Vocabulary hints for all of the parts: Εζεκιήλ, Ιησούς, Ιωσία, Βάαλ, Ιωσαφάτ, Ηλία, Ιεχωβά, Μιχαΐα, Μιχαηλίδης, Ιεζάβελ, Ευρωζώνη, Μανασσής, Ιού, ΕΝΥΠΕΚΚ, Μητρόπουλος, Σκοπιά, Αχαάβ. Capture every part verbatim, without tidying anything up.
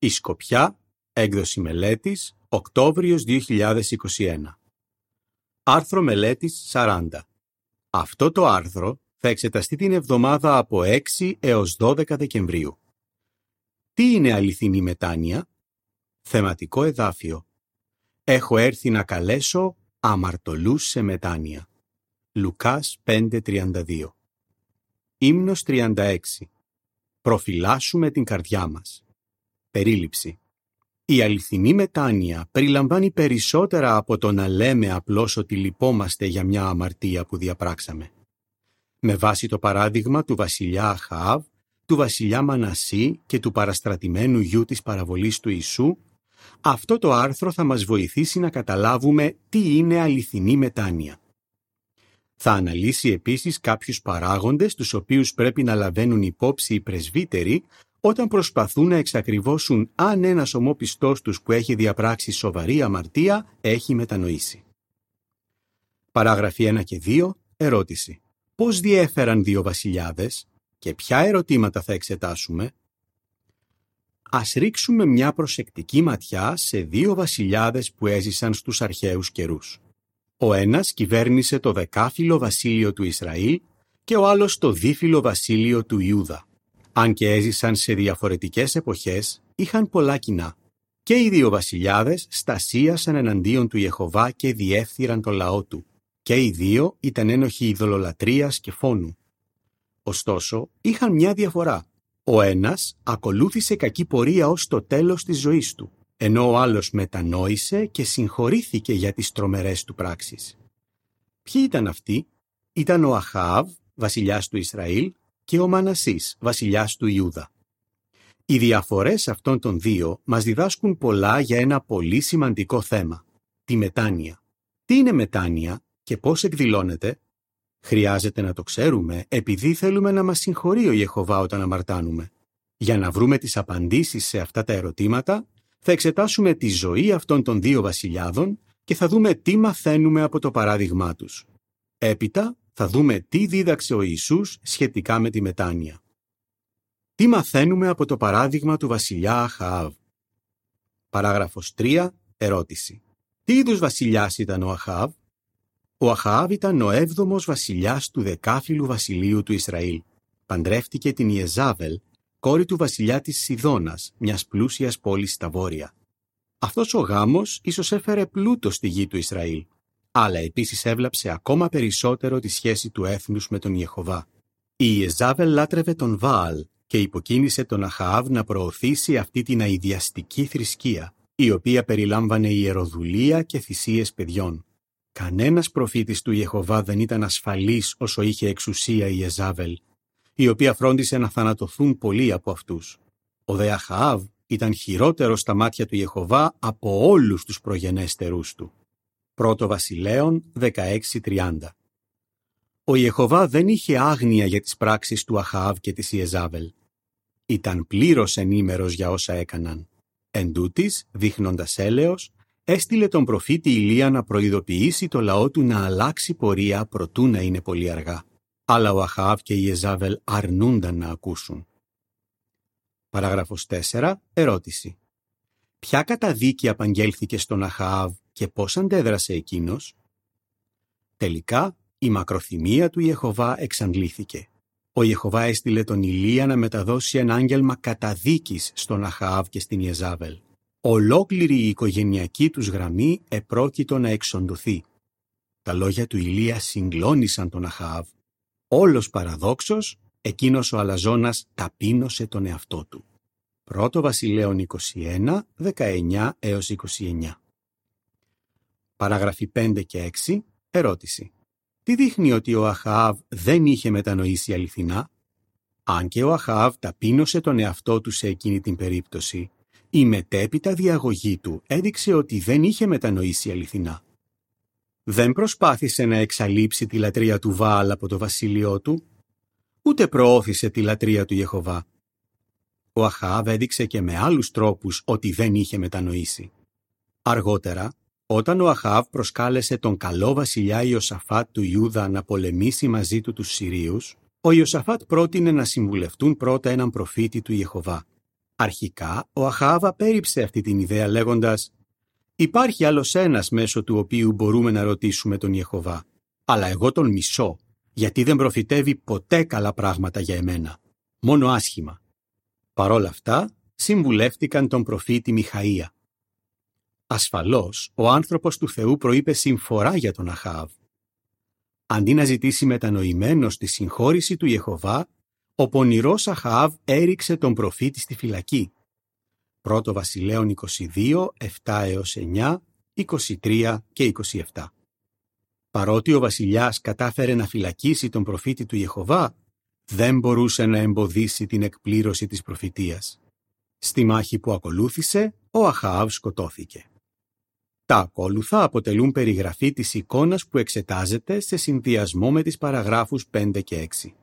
Η Σκοπιά, έκδοση μελέτης, Οκτώβριος δύο χιλιάδες είκοσι ένα. Άρθρο μελέτης σαράντα. Αυτό το άρθρο θα εξεταστεί την εβδομάδα από έξι έως δώδεκα Δεκεμβρίου. Τι είναι αληθινή μετάνοια? Θεματικό εδάφιο. Έχω έρθει να καλέσω αμαρτωλούς σε μετάνοια. Λουκάς πέντε τριάντα δύο. Ύμνος τριάντα έξι. Προφυλάσσουμε την καρδιά μας. Περίληψη. Η αληθινή μετάνοια περιλαμβάνει περισσότερα από το να λέμε απλώς ότι λυπόμαστε για μια αμαρτία που διαπράξαμε. Με βάση το παράδειγμα του βασιλιά Αχαάβ, του βασιλιά Μανασσή και του παραστρατημένου γιου της παραβολής του Ιησού, αυτό το άρθρο θα μας βοηθήσει να καταλάβουμε τι είναι αληθινή μετάνοια. Θα αναλύσει επίσης κάποιους παράγοντες τους οποίους πρέπει να λαβαίνουν υπόψη οι πρεσβύτεροι όταν προσπαθούν να εξακριβώσουν αν ένας ομόπιστός τους που έχει διαπράξει σοβαρή αμαρτία έχει μετανοήσει. Παράγραφοι ένα και δύο. Ερώτηση. Πώς διέφεραν δύο βασιλιάδες και ποια ερωτήματα θα εξετάσουμε? Ας ρίξουμε μια προσεκτική ματιά σε δύο βασιλιάδες που έζησαν στους αρχαίους καιρούς. Ο ένας κυβέρνησε το δεκάφυλλο βασίλειο του Ισραήλ και ο άλλος το δίφυλλο βασίλειο του Ιούδα. Αν και έζησαν σε διαφορετικές εποχές, είχαν πολλά κοινά. Και οι δύο βασιλιάδες στασίασαν εναντίον του Ιεχωβά και διέφθηραν το λαό του. Και οι δύο ήταν ένοχοι ειδωλολατρίας και φόνου. Ωστόσο, είχαν μια διαφορά. Ο ένας ακολούθησε κακή πορεία ως το τέλος της ζωής του, ενώ ο άλλος μετανόησε και συγχωρήθηκε για τις τρομερές του πράξεις. Ποιοι ήταν αυτοί? Ήταν ο Αχαάβ, βασιλιάς του Ισραήλ, και ο Μανασσής, βασιλιάς του Ιούδα. Οι διαφορές αυτών των δύο μας διδάσκουν πολλά για ένα πολύ σημαντικό θέμα, τη μετάνοια. Τι είναι μετάνοια και πώς εκδηλώνεται? Χρειάζεται να το ξέρουμε επειδή θέλουμε να μας συγχωρεί ο Ιεχωβά όταν αμαρτάνουμε. Για να βρούμε τις απαντήσεις σε αυτά τα ερωτήματα, θα εξετάσουμε τη ζωή αυτών των δύο βασιλιάδων και θα δούμε τι μαθαίνουμε από το παράδειγμά τους. Έπειτα, θα δούμε τι δίδαξε ο Ιησούς σχετικά με τη μετάνοια. Τι μαθαίνουμε από το παράδειγμα του βασιλιά Αχαάβ? Παράγραφος τρία. Ερώτηση. Τι είδους βασιλιάς ήταν ο Αχαάβ? Ο Αχαάβ ήταν ο έβδομος βασιλιάς του δεκάφυλλου βασιλείου του Ισραήλ. Παντρεύτηκε την Ιεζάβελ, κόρη του βασιλιά της Σιδώνας, μιας πλούσιας πόλης στα βόρεια. Αυτός ο γάμος ίσως έφερε πλούτο στη γη του Ισραήλ, αλλά επίσης έβλαψε ακόμα περισσότερο τη σχέση του έθνους με τον Ιεχωβά. Η Ιεζάβελ λάτρευε τον Βάαλ και υποκίνησε τον Αχαάβ να προωθήσει αυτή την αηδιαστική θρησκεία, η οποία περιλάμβανε ιεροδουλεία και θυσίες παιδιών. Κανένας προφήτης του Ιεχωβά δεν ήταν ασφαλής όσο είχε εξουσία η Ιεζάβελ, η οποία φρόντισε να θανατωθούν πολλοί από αυτούς. Ο δε Αχαάβ ήταν χειρότερος στα μάτια του Ιεχωβά από όλους τους προγενέστερούς του. Πρώτο Βασιλέον δεκαέξι τριάντα. Ο Ιεχωβά δεν είχε άγνοια για τις πράξεις του Αχαάβ και της Ιεζάβελ. Ήταν πλήρως ενήμερος για όσα έκαναν. Εν τούτης, δείχνοντας έλεος, έστειλε τον προφήτη Ηλία να προειδοποιήσει το λαό του να αλλάξει πορεία προτού να είναι πολύ αργά. Αλλά ο Αχαάβ και η Ιεζάβελ αρνούνταν να ακούσουν. Παράγραφος τέσσερα. Ερώτηση. Ποια καταδίκη απαγγέλθηκε στον Αχαάβ και πώς αντέδρασε εκείνος? Τελικά, η μακροθυμία του Ιεχωβά εξαντλήθηκε. Ο Ιεχωβά έστειλε τον Ηλία να μεταδώσει ένα άγγελμα καταδίκης στον Αχαάβ και στην Ιεζάβελ. Ολόκληρη η οικογενειακή τους γραμμή επρόκειτο να εξοντωθεί. Τα λόγια του Ηλία συγκλώνησαν τον Αχαάβ. Όλος παραδόξος, εκείνος ο αλαζόνας ταπείνωσε τον εαυτό του. Πρώτο Βασιλέον είκοσι ένα, δεκαεννιά έως είκοσι εννιά. Παράγραφοι πέντε και έξι. Ερώτηση. Τι δείχνει ότι ο Αχαάβ δεν είχε μετανοήσει αληθινά? Αν και ο Αχαάβ ταπείνωσε τον εαυτό του σε εκείνη την περίπτωση, η μετέπειτα διαγωγή του έδειξε ότι δεν είχε μετανοήσει αληθινά. Δεν προσπάθησε να εξαλείψει τη λατρεία του Βάαλ από το βασίλειό του, ούτε προώθησε τη λατρεία του Ιεχωβά. Ο Αχαάβ έδειξε και με άλλους τρόπους ότι δεν είχε μετανοήσει. Αργότερα, όταν ο Αχαάβ προσκάλεσε τον καλό βασιλιά Ιωσαφάτ του Ιούδα να πολεμήσει μαζί του τους Συρίους, ο Ιωσαφάτ πρότεινε να συμβουλευτούν πρώτα έναν προφήτη του Ιεχωβά. Αρχικά, ο Αχαάβ απέρριψε αυτή την ιδέα λέγοντας «Υπάρχει άλλος ένας μέσω του οποίου μπορούμε να ρωτήσουμε τον Ιεχωβά, αλλά εγώ τον μισώ, γιατί δεν προφητεύει ποτέ καλά πράγματα για εμένα, μόνο άσχημα». Παρόλα αυτά, συμβουλεύτηκαν τον προφήτη Μιχαΐα. Ασφαλώς, ο άνθρωπος του Θεού προείπε συμφορά για τον Αχαάβ. Αντί να ζητήσει μετανοημένος τη συγχώρηση του Ιεχωβά, ο πονηρός Αχαάβ έριξε τον προφήτη στη φυλακή. Πρώτο Βασιλέων είκοσι δύο, επτά έως εννιά, είκοσι τρία και είκοσι επτά. Παρότι ο βασιλιάς κατάφερε να φυλακίσει τον προφήτη του Ιεχωβά, δεν μπορούσε να εμποδίσει την εκπλήρωση της προφητείας. Στη μάχη που ακολούθησε, ο Αχαάβ σκοτώθηκε. Τα ακόλουθα αποτελούν περιγραφή της εικόνας που εξετάζεται σε συνδυασμό με τις παραγράφους πέντε και έξι.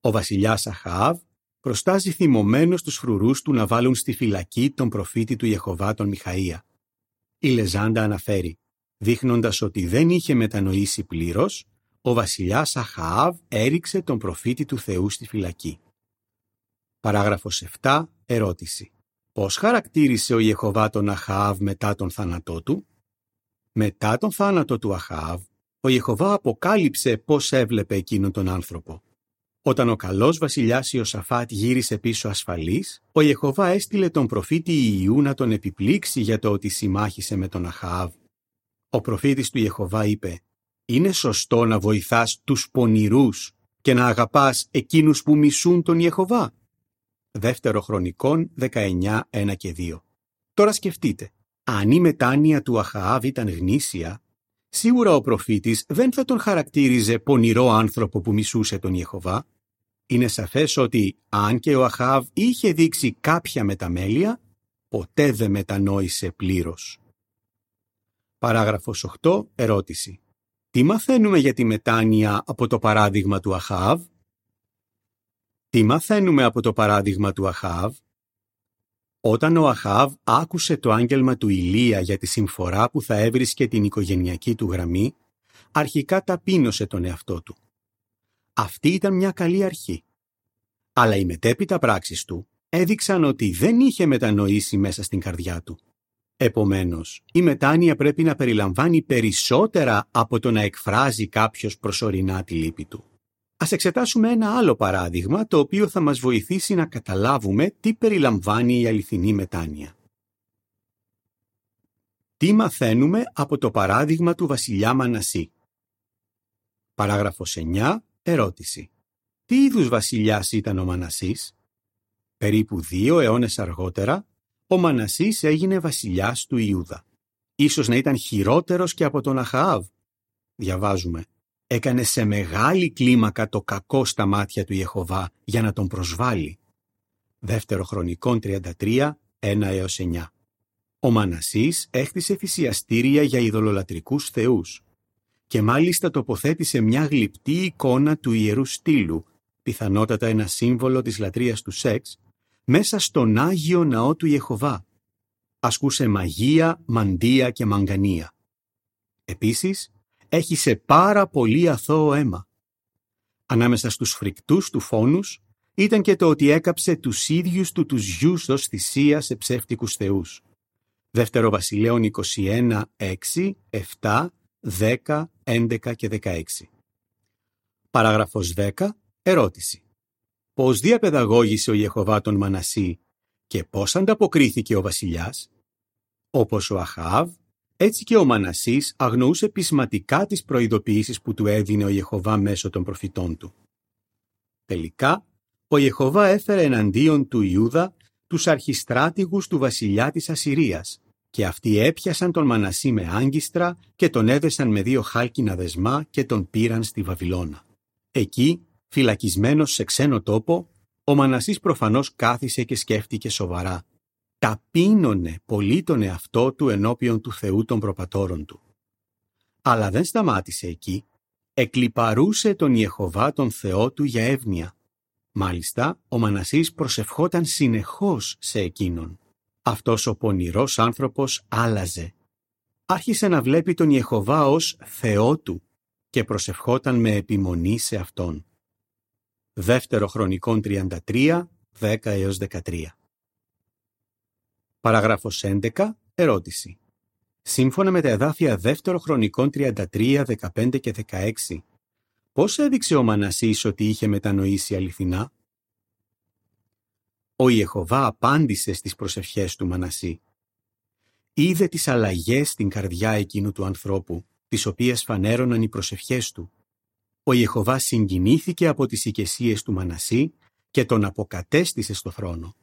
Ο βασιλιάς Αχαάβ προστάζει θυμωμένος τους φρουρούς του να βάλουν στη φυλακή τον προφήτη του Ιεχωβά τον Μιχαΐα. Η λεζάντα αναφέρει, δείχνοντας ότι δεν είχε μετανοήσει πλήρως, ο βασιλιάς Αχαάβ έριξε τον προφήτη του Θεού στη φυλακή. Παράγραφος επτά. Ερώτηση. Πώς χαρακτήρισε ο Ιεχωβά τον Αχαάβ μετά τον θάνατό του? Μετά τον θάνατο του Αχαάβ, ο Ιεχωβά αποκάλυψε πώς έβλεπε εκείνον τον άνθρωπο. Όταν ο καλός βασιλιάς Ιωσαφάτ γύρισε πίσω ασφαλής, ο Ιεχωβά έστειλε τον προφήτη Ιού να τον επιπλήξει για το ότι συμμάχησε με τον Αχαάβ. Ο προφήτης του Ιεχωβά είπε «Είναι σωστό να βοηθάς τους πονηρούς και να αγαπάς εκείνους που μισούν τον Ιεχωβά?» Δεύτερο Χρονικών δεκαεννιά, ένα και δύο. Τώρα σκεφτείτε, αν η μετάνοια του Αχαάβ ήταν γνήσια, σίγουρα ο προφήτης δεν θα τον χαρακτήριζε πονηρό άνθρωπο που μισούσε τον Ιεχωβά. Είναι σαφές ότι αν και ο Αχαάβ είχε δείξει κάποια μεταμέλεια, ποτέ δεν μετανόησε πλήρως. Παράγραφος οκτώ. Ερώτηση. Τι μαθαίνουμε για τη μετάνοια από το παράδειγμα του Αχαάβ? Τι μαθαίνουμε από το παράδειγμα του Αχαάβ? Όταν ο Αχαάβ άκουσε το άγγελμα του Ηλία για τη συμφορά που θα έβρισκε την οικογενειακή του γραμμή, αρχικά ταπείνωσε τον εαυτό του. Αυτή ήταν μια καλή αρχή. Αλλά οι μετέπειτα πράξεις του έδειξαν ότι δεν είχε μετανοήσει μέσα στην καρδιά του. Επομένως, η μετάνοια πρέπει να περιλαμβάνει περισσότερα από το να εκφράζει κάποιος προσωρινά τη λύπη του. Ας εξετάσουμε ένα άλλο παράδειγμα το οποίο θα μας βοηθήσει να καταλάβουμε τι περιλαμβάνει η αληθινή μετάνοια. Τι μαθαίνουμε από το παράδειγμα του βασιλιά Μανασσή? Παράγραφος εννιά. Ερώτηση. Τι είδους βασιλιάς ήταν ο Μανασσής? Περίπου δύο αιώνες αργότερα, ο Μανασσής έγινε βασιλιάς του Ιούδα. Ίσως να ήταν χειρότερος και από τον Αχαάβ. Διαβάζουμε. Έκανε σε μεγάλη κλίμακα το κακό στα μάτια του Ιεχωβά για να τον προσβάλλει. Δεύτερο Χρονικών τριάντα τρία, ένα έως εννιά. Ο Μανασσής έχτισε θυσιαστήρια για ειδωλολατρικούς θεούς και μάλιστα τοποθέτησε μια γλυπτή εικόνα του ιερού στήλου, πιθανότατα ένα σύμβολο της λατρείας του σεξ, μέσα στον Άγιο Ναό του Ιεχωβά. Ασκούσε μαγεία, μαντεία και μαγκανία. Επίσης, έχισε πάρα πολύ αθώο αίμα. Ανάμεσα στους φρικτούς του φόνους ήταν και το ότι έκαψε τους ίδιους του τους γιους ως θυσία σε ψεύτικους θεούς. Δεύτερο Βασιλέων είκοσι ένα, έξι, επτά, δέκα, έντεκα και δεκαέξι. Παράγραφος δέκα. Ερώτηση. Πώς διαπαιδαγώγησε ο Ιεχωβά τον Μανασσή και πώς ανταποκρίθηκε ο βασιλιάς? Όπως ο Αχαάβ, έτσι και ο Μανασσής αγνοούσε πεισματικά τις προειδοποιήσεις που του έδινε ο Ιεχωβά μέσω των προφητών του. Τελικά, ο Ιεχωβά έφερε εναντίον του Ιούδα τους αρχιστράτηγους του βασιλιά της Ασσυρίας και αυτοί έπιασαν τον Μανασσή με άγκιστρα και τον έδεσαν με δύο χάλκινα δεσμά και τον πήραν στη Βαβυλώνα. Εκεί, φυλακισμένος σε ξένο τόπο, ο Μανασσής προφανώς κάθισε και σκέφτηκε σοβαρά. Ταπείνωνε πολύ τον εαυτό του ενώπιον του Θεού των προπατόρων του. Αλλά δεν σταμάτησε εκεί. Εκλιπαρούσε τον Ιεχωβά τον Θεό του για εύνοια. Μάλιστα, ο Μανασσής προσευχόταν συνεχώς σε εκείνον. Αυτός ο πονηρός άνθρωπος άλλαζε. Άρχισε να βλέπει τον Ιεχωβά ως Θεό του και προσευχόταν με επιμονή σε αυτόν. Δεύτερο Χρονικών τριάντα τρία, δέκα έως δεκατρία. Παραγράφος έντεκα. Ερώτηση. Σύμφωνα με τα εδάφια δεύτερο χρονικών τριάντα τρία, δεκαπέντε και δεκαέξι, πώς έδειξε ο Μανασσής ότι είχε μετανοήσει αληθινά? Ο Ιεχωβά απάντησε στις προσευχές του Μανασσή. Είδε τις αλλαγές στην καρδιά εκείνου του ανθρώπου, τις οποίες φανέρωναν οι προσευχές του. Ο Ιεχωβά συγκινήθηκε από τις οικεσίες του Μανασσή και τον αποκατέστησε στο θρόνο.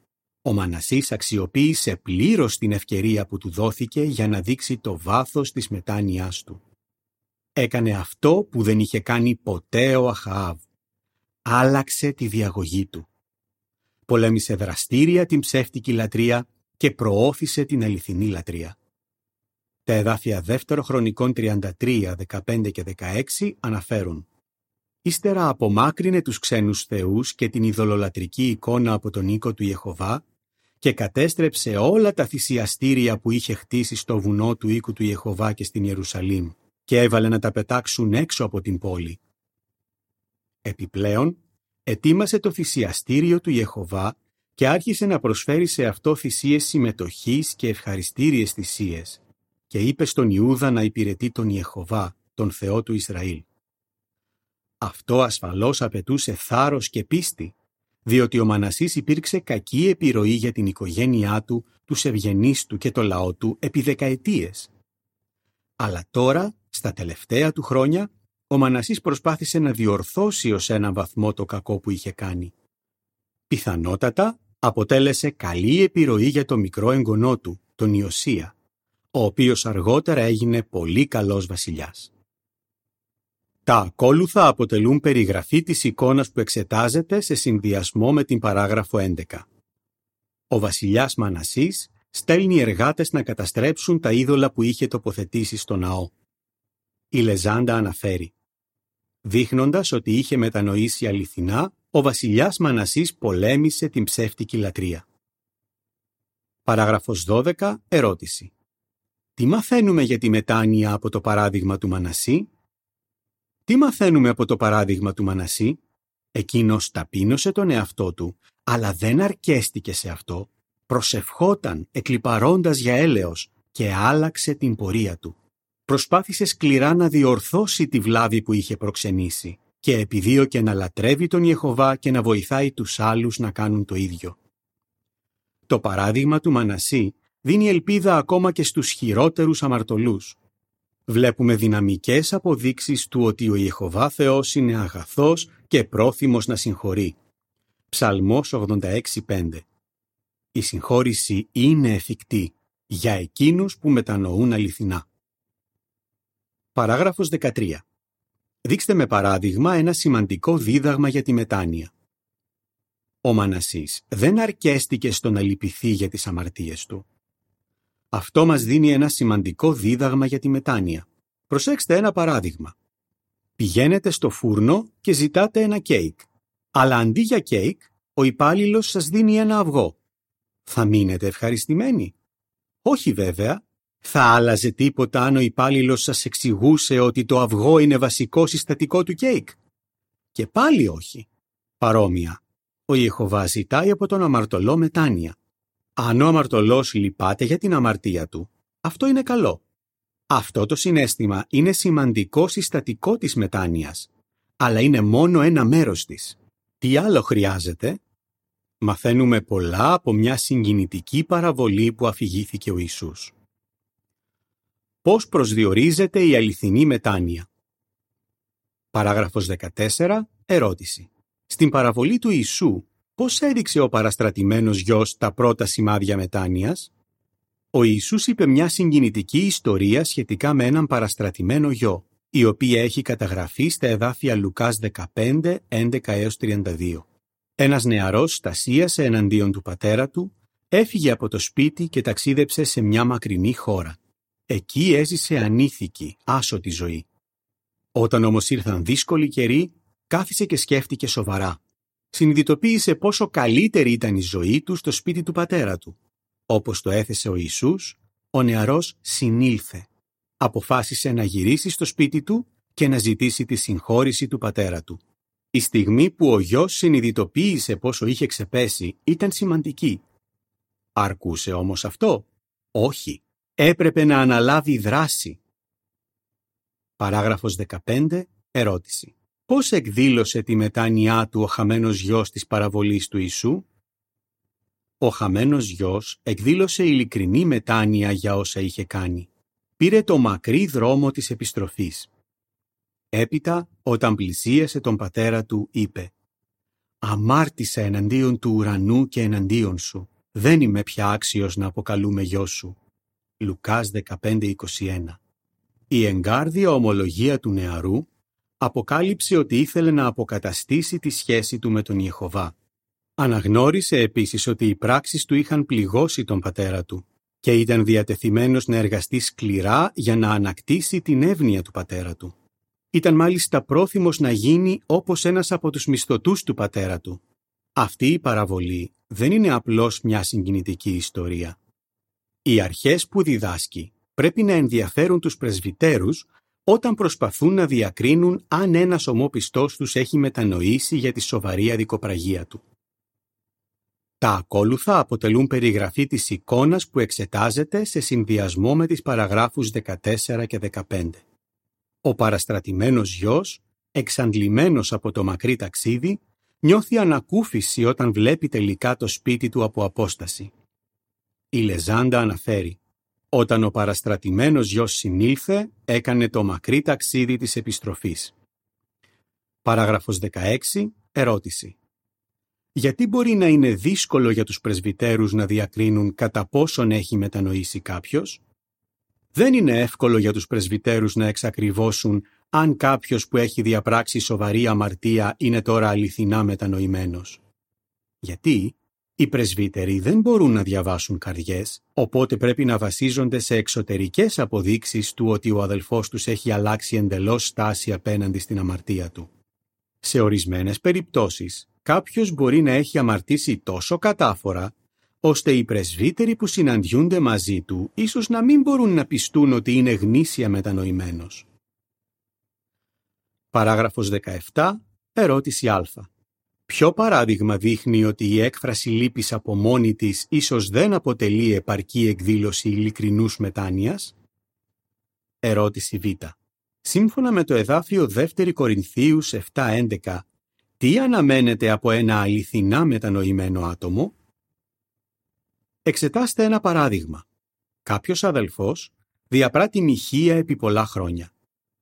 Ο Μανασσής αξιοποίησε πλήρως την ευκαιρία που του δόθηκε για να δείξει το βάθος της μετάνοιάς του. Έκανε αυτό που δεν είχε κάνει ποτέ ο Αχαάβ. Άλλαξε τη διαγωγή του. Πολέμησε δραστήρια την ψεύτικη λατρεία και προώθησε την αληθινή λατρεία. Τα εδάφια δεύτερο χρονικών τριάντα τρία, δεκαπέντε και δεκαέξι αναφέρουν: «Ύστερα απομάκρυνε τους ξένους θεούς και την ειδωλολατρική εικόνα από τον οίκο του Ιεχωβά και κατέστρεψε όλα τα θυσιαστήρια που είχε χτίσει στο βουνό του οίκου του Ιεχωβά και στην Ιερουσαλήμ και έβαλε να τα πετάξουν έξω από την πόλη. Επιπλέον, ετοίμασε το θυσιαστήριο του Ιεχωβά και άρχισε να προσφέρει σε αυτό θυσίες συμμετοχής και ευχαριστήριες θυσίες και είπε στον Ιούδα να υπηρετεί τον Ιεχωβά, τον Θεό του Ισραήλ. Αυτό ασφαλώς απαιτούσε θάρρος και πίστη, διότι ο Μανασσής υπήρξε κακή επιρροή για την οικογένειά του, τους ευγενείς του και το λαό του επί δεκαετίες. Αλλά τώρα, στα τελευταία του χρόνια, ο Μανασσής προσπάθησε να διορθώσει ως έναν βαθμό το κακό που είχε κάνει. Πιθανότατα, αποτέλεσε καλή επιρροή για το μικρό εγγονό του, τον Ιωσία, ο οποίος αργότερα έγινε πολύ καλός βασιλιάς. Τα ακόλουθα αποτελούν περιγραφή της εικόνας που εξετάζεται σε συνδυασμό με την παράγραφο έντεκα. Ο βασιλιάς Μανασσής στέλνει εργάτες να καταστρέψουν τα είδωλα που είχε τοποθετήσει στο ναό. Η λεζάντα αναφέρει: δείχνοντας ότι είχε μετανοήσει αληθινά, ο βασιλιάς Μανασσής πολέμησε την ψεύτικη λατρεία. Παράγραφος δώδεκα. Ερώτηση. Τι μαθαίνουμε για τη μετάνοια από το παράδειγμα του Μανασσή? Τι μαθαίνουμε από το παράδειγμα του Μανασσή? Εκείνος ταπείνωσε τον εαυτό του, αλλά δεν αρκέστηκε σε αυτό. Προσευχόταν, εκλιπαρώντας για έλεος, και άλλαξε την πορεία του. Προσπάθησε σκληρά να διορθώσει τη βλάβη που είχε προξενήσει και επιδίωκε να λατρεύει τον Ιεχωβά και να βοηθάει τους άλλους να κάνουν το ίδιο. Το παράδειγμα του Μανασσή δίνει ελπίδα ακόμα και στους χειρότερους αμαρτωλούς. Βλέπουμε δυναμικές αποδείξεις του ότι ο Ιεχωβά Θεός είναι αγαθός και πρόθυμος να συγχωρεί. Ψαλμός ογδόντα έξι πέντε. Η συγχώρηση είναι εφικτή για εκείνους που μετανοούν αληθινά. Παράγραφος δεκατρία. Δείξτε με παράδειγμα ένα σημαντικό δίδαγμα για τη μετάνοια. Ο Μανασσής δεν αρκέστηκε στο να λυπηθεί για τις αμαρτίες του. Αυτό μας δίνει ένα σημαντικό δίδαγμα για τη μετάνοια. Προσέξτε ένα παράδειγμα. Πηγαίνετε στο φούρνο και ζητάτε ένα κέικ. Αλλά αντί για κέικ, ο υπάλληλος σας δίνει ένα αυγό. Θα μείνετε ευχαριστημένοι? Όχι βέβαια. Θα άλλαζε τίποτα αν ο υπάλληλος σας εξηγούσε ότι το αυγό είναι βασικό συστατικό του κέικ? Και πάλι όχι. Παρόμοια, ο Ιεχωβά ζητάει από τον αμαρτωλό μετάνοια. Αν ο αμαρτωλός λυπάται για την αμαρτία του, αυτό είναι καλό. Αυτό το συναίσθημα είναι σημαντικό συστατικό της μετάνοιας, αλλά είναι μόνο ένα μέρος της. Τι άλλο χρειάζεται? Μαθαίνουμε πολλά από μια συγκινητική παραβολή που αφηγήθηκε ο Ιησούς. Πώς προσδιορίζεται η αληθινή μετάνοια? Παράγραφος δεκατέσσερα. Ερώτηση. Στην παραβολή του Ιησού, πώς έδειξε ο παραστρατημένος γιος τα πρώτα σημάδια μετάνοιας? Ο Ιησούς είπε μια συγκινητική ιστορία σχετικά με έναν παραστρατημένο γιο, η οποία έχει καταγραφεί στα εδάφια Λουκάς δεκαπέντε, έντεκα έως τριάντα δύο. Ένας νεαρός στασίασε εναντίον του πατέρα του, έφυγε από το σπίτι και ταξίδεψε σε μια μακρινή χώρα. Εκεί έζησε ανήθικη, άσωτη ζωή. Όταν όμως ήρθαν δύσκολοι καιροί, κάθισε και σκέφτηκε σοβαρά. Συνειδητοποίησε πόσο καλύτερη ήταν η ζωή του στο σπίτι του πατέρα του. Όπως το έθεσε ο Ιησούς, ο νεαρός συνήλθε. Αποφάσισε να γυρίσει στο σπίτι του και να ζητήσει τη συγχώρηση του πατέρα του. Η στιγμή που ο γιος συνειδητοποίησε πόσο είχε ξεπέσει ήταν σημαντική. Αρκούσε όμως αυτό? Όχι. Έπρεπε να αναλάβει δράση. Παράγραφος δεκαπέντε. Ερώτηση. Πώς εκδήλωσε τη μετάνοιά του ο χαμένος γιος της παραβολής του Ιησού? Ο χαμένος γιος εκδήλωσε ειλικρινή μετάνοια για όσα είχε κάνει. Πήρε το μακρύ δρόμο της επιστροφής. Έπειτα, όταν πλησίασε τον πατέρα του, είπε «Αμάρτησα εναντίον του ουρανού και εναντίον σου. Δεν είμαι πια άξιος να αποκαλούμε γιο σου». Λουκάς δεκαπέντε είκοσι ένα. Η εγκάρδια ομολογία του νεαρού αποκάλυψε ότι ήθελε να αποκαταστήσει τη σχέση του με τον Ιεχωβά. Αναγνώρισε επίσης ότι οι πράξεις του είχαν πληγώσει τον πατέρα του και ήταν διατεθειμένος να εργαστεί σκληρά για να ανακτήσει την εύνοια του πατέρα του. Ήταν μάλιστα πρόθυμος να γίνει όπως ένας από τους μισθωτούς του πατέρα του. Αυτή η παραβολή δεν είναι απλώς μια συγκινητική ιστορία. Οι αρχές που διδάσκει πρέπει να ενδιαφέρουν τους πρεσβυτέρους όταν προσπαθούν να διακρίνουν αν ένας ομόπιστός τους έχει μετανοήσει για τη σοβαρή αδικοπραγία του. Τα ακόλουθα αποτελούν περιγραφή της εικόνας που εξετάζεται σε συνδυασμό με τις παραγράφους δεκατέσσερα και δεκαπέντε. Ο παραστρατημένος γιος, εξαντλημένος από το μακρύ ταξίδι, νιώθει ανακούφιση όταν βλέπει τελικά το σπίτι του από απόσταση. Η Λεζάντα αναφέρει «Όταν ο παραστρατημένος γιος συνήλθε, έκανε το μακρύ ταξίδι της επιστροφής». Παράγραφος δεκαέξι. Ερώτηση. Γιατί μπορεί να είναι δύσκολο για τους πρεσβυτέρους να διακρίνουν κατά πόσον έχει μετανοήσει κάποιος? Δεν είναι εύκολο για τους πρεσβυτέρους να εξακριβώσουν αν κάποιος που έχει διαπράξει σοβαρή αμαρτία είναι τώρα αληθινά μετανοημένος. Γιατί οι πρεσβύτεροι δεν μπορούν να διαβάσουν καρδιές, οπότε πρέπει να βασίζονται σε εξωτερικές αποδείξεις του ότι ο αδελφός τους έχει αλλάξει εντελώς στάση απέναντι στην αμαρτία του. Σε ορισμένες περιπτώσεις, κάποιος μπορεί να έχει αμαρτήσει τόσο κατάφορα, ώστε οι πρεσβύτεροι που συναντιούνται μαζί του ίσως να μην μπορούν να πιστούν ότι είναι γνήσια μετανοημένος. Παράγραφος δεκαεπτά. Ερώτηση Α. Ποιο παράδειγμα δείχνει ότι η έκφραση λύπης από μόνη της ίσως δεν αποτελεί επαρκή εκδήλωση ειλικρινούς μετάνοιας? Ερώτηση Β. Σύμφωνα με το εδάφιο δεύτερη Κορινθίους επτά έντεκα, τι αναμένεται από ένα αληθινά μετανοημένο άτομο? Εξετάστε ένα παράδειγμα. Κάποιος αδελφός διαπράττει μοιχεία επί πολλά χρόνια.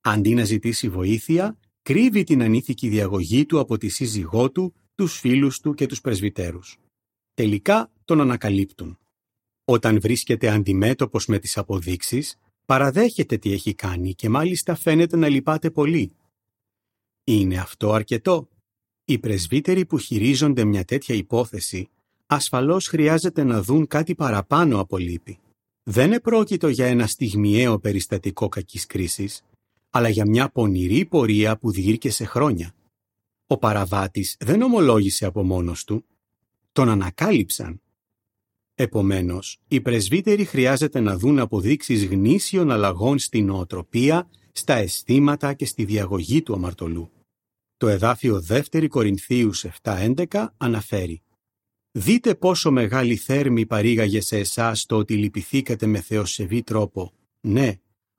Αντί να ζητήσει βοήθεια, κρύβει την ανήθικη διαγωγή του από τη σύζυγό του, τους φίλους του και τους πρεσβυτέρους. Τελικά τον ανακαλύπτουν. Όταν βρίσκεται αντιμέτωπος με τις αποδείξεις, παραδέχεται τι έχει κάνει και μάλιστα φαίνεται να λυπάται πολύ. Είναι αυτό αρκετό? Οι πρεσβύτεροι που χειρίζονται μια τέτοια υπόθεση ασφαλώς χρειάζεται να δουν κάτι παραπάνω από λύπη. Δεν επρόκειτο για ένα στιγμιαίο περιστατικό κακής κρίσης, αλλά για μια πονηρή πορεία που διήρκεσε χρόνια. Ο παραβάτης δεν ομολόγησε από μόνος του. Τον ανακάλυψαν. Επομένως, οι πρεσβύτεροι χρειάζεται να δουν αποδείξεις γνήσιων αλλαγών στην νοοτροπία, στα αισθήματα και στη διαγωγή του αμαρτωλού. Το εδάφιο δεύτερη Κορινθίους επτά έντεκα αναφέρει «Δείτε πόσο μεγάλη θέρμη παρήγαγε σε εσάς το ότι λυπηθήκατε με θεοσεβή τρόπο. Ναι,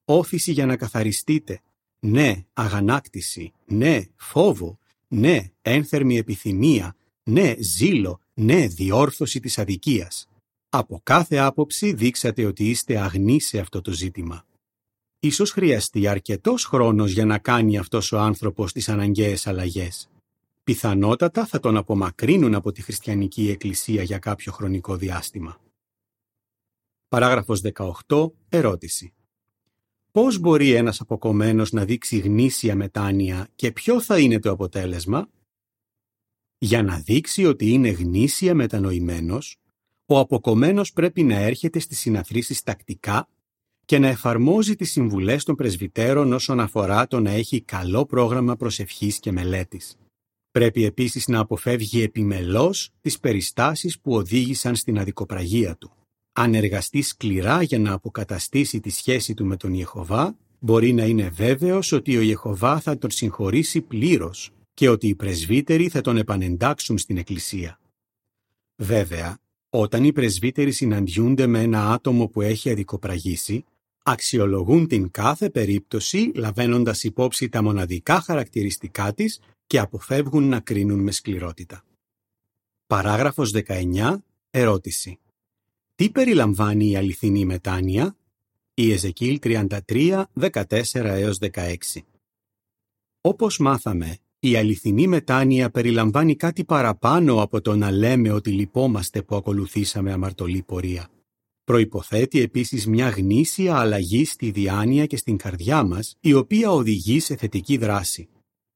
όθηση για να καθαριστείτε. Ναι, αγανάκτηση. Ναι, φόβο. Ναι, ένθερμη επιθυμία. Ναι, ζήλο. Ναι, διόρθωση της αδικίας. Από κάθε άποψη δείξατε ότι είστε αγνοί σε αυτό το ζήτημα». Ίσως χρειαστεί αρκετός χρόνος για να κάνει αυτός ο άνθρωπος τις αναγκαίες αλλαγές. Πιθανότατα θα τον απομακρύνουν από τη χριστιανική εκκλησία για κάποιο χρονικό διάστημα. Παράγραφος δεκαοκτώ. Ερώτηση. Πώς μπορεί ένας αποκομμένος να δείξει γνήσια μετάνοια και ποιο θα είναι το αποτέλεσμα? Για να δείξει ότι είναι γνήσια μετανοημένος, ο αποκομμένος πρέπει να έρχεται στις συναθρήσεις τακτικά και να εφαρμόζει τις συμβουλές των πρεσβυτέρων όσον αφορά το να έχει καλό πρόγραμμα προσευχής και μελέτης. Πρέπει επίσης να αποφεύγει επιμελώς τις περιστάσεις που οδήγησαν στην αδικοπραγία του. Αν εργαστεί σκληρά για να αποκαταστήσει τη σχέση του με τον Ιεχωβά, μπορεί να είναι βέβαιος ότι ο Ιεχωβά θα τον συγχωρήσει πλήρως και ότι οι πρεσβύτεροι θα τον επανεντάξουν στην Εκκλησία. Βέβαια, Όταν οι πρεσβύτεροι συναντιούνται με ένα άτομο που έχει αδικοπραγήσει, αξιολογούν την κάθε περίπτωση λαβαίνοντας υπόψη τα μοναδικά χαρακτηριστικά της και αποφεύγουν να κρίνουν με σκληρότητα. Παράγραφος δεκαεννιά. Ερώτηση. Τι περιλαμβάνει η αληθινή μετάνοια? Ιεζεκιήλ τριάντα τρία, δεκατέσσερα έως δεκαέξι. Όπως μάθαμε, η αληθινή μετάνοια περιλαμβάνει κάτι παραπάνω από το να λέμε ότι λυπόμαστε που ακολουθήσαμε αμαρτωλή πορεία. Προϋποθέτει επίσης μια γνήσια αλλαγή στη διάνοια και στην καρδιά μας, η οποία οδηγεί σε θετική δράση.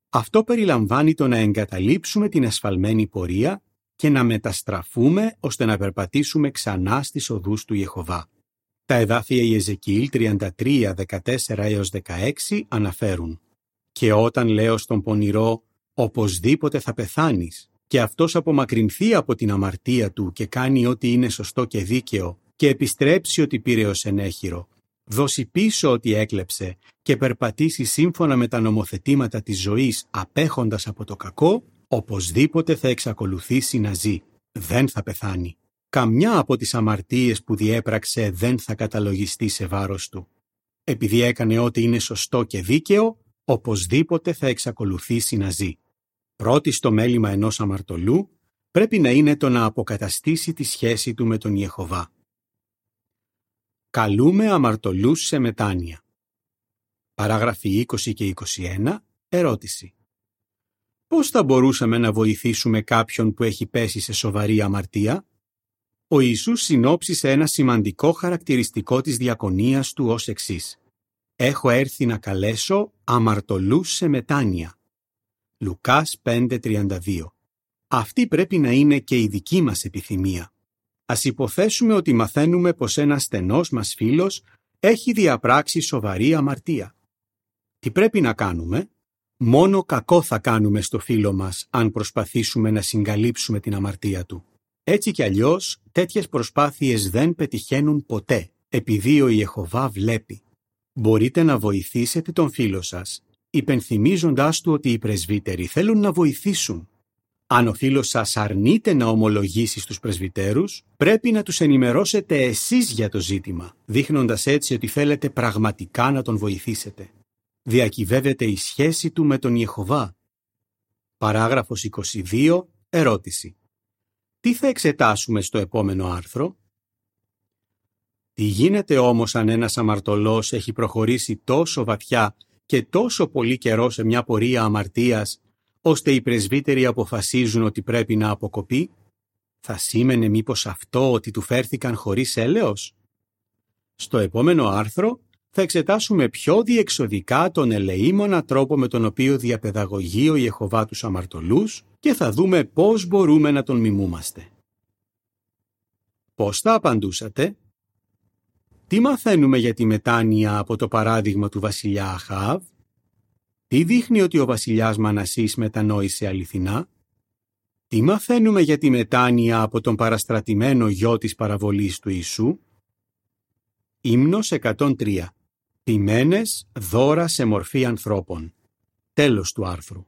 Αυτό περιλαμβάνει το να εγκαταλείψουμε την ασφαλμένη πορεία και να μεταστραφούμε ώστε να περπατήσουμε ξανά στις οδούς του Ιεχωβά. Τα εδάφια Ιεζεκιήλ τριάντα τρία, δεκατέσσερα έως δεκαέξι αναφέρουν «Και όταν λέω στον πονηρό, οπωσδήποτε θα πεθάνεις, και αυτός απομακρυνθεί από την αμαρτία του και κάνει ό,τι είναι σωστό και δίκαιο, και επιστρέψει ότι πήρε ως ενέχειρο, δώσει πίσω ότι έκλεψε και περπατήσει σύμφωνα με τα νομοθετήματα της ζωής απέχοντας από το κακό, οπωσδήποτε θα εξακολουθήσει να ζει, δεν θα πεθάνει. Καμιά από τις αμαρτίες που διέπραξε δεν θα καταλογιστεί σε βάρος του. Επειδή έκανε ό,τι είναι σωστό και δίκαιο, οπωσδήποτε θα εξακολουθήσει να ζει». Πρώτη στο μέλημα ενός αμαρτωλού πρέπει να είναι το να αποκαταστήσει τη σχέση του με τον Ιεχωβά. Καλούμε αμαρτωλούς σε μετάνοια. Παράγραφοι είκοσι και είκοσι ένα. Ερώτηση. Πώς θα μπορούσαμε να βοηθήσουμε κάποιον που έχει πέσει σε σοβαρή αμαρτία? Ο Ιησούς συνόψισε ένα σημαντικό χαρακτηριστικό της διακονίας του ως εξής. «Έχω έρθει να καλέσω αμαρτωλούς σε μετάνοια». Λουκάς πέντε τριάντα δύο. Αυτή πρέπει να είναι και η δική μας επιθυμία. Ας υποθέσουμε ότι μαθαίνουμε πως ένας στενός μας φίλος έχει διαπράξει σοβαρή αμαρτία. Τι πρέπει να κάνουμε? Μόνο κακό θα κάνουμε στο φίλο μας αν προσπαθήσουμε να συγκαλύψουμε την αμαρτία του. Έτσι κι αλλιώς, τέτοιες προσπάθειες δεν πετυχαίνουν ποτέ, επειδή ο Ιεχωβά βλέπει. Μπορείτε να βοηθήσετε τον φίλο σας, υπενθυμίζοντάς του ότι οι πρεσβύτεροι θέλουν να βοηθήσουν. Αν ο φίλος σας αρνείται να ομολογήσει στους πρεσβυτέρους, πρέπει να τους ενημερώσετε εσείς για το ζήτημα, δείχνοντας έτσι ότι θέλετε πραγματικά να τον βοηθήσετε. Διακυβεύεται η σχέση του με τον Ιεχωβά. Παράγραφος είκοσι δύο. Ερώτηση. Τι θα εξετάσουμε στο επόμενο άρθρο? Τι γίνεται όμως αν ένας αμαρτωλός έχει προχωρήσει τόσο βαθιά και τόσο πολύ καιρό σε μια πορεία αμαρτίας, ώστε οι πρεσβύτεροι αποφασίζουν ότι πρέπει να αποκοπεί? Θα σήμαινε μήπως αυτό ότι του φέρθηκαν χωρίς έλεος? Στο επόμενο άρθρο θα εξετάσουμε πιο διεξοδικά τον ελεήμονα τρόπο με τον οποίο διαπαιδαγωγεί ο Ιεχωβά τους αμαρτωλούς και θα δούμε πώς μπορούμε να τον μιμούμαστε. Πώς θα απαντούσατε? Τι μαθαίνουμε για τη μετάνοια από το παράδειγμα του βασιλιά Αχαάβ? Τι δείχνει ότι ο βασιλιάς Μανασσής μετανόησε αληθινά? Τι μαθαίνουμε για τη μετάνοια από τον παραστρατημένο γιο της παραβολής του Ιησού? Ύμνος εκατόν τρία. Ποιμένες δώρα σε μορφή ανθρώπων. Τέλος του άρθρου.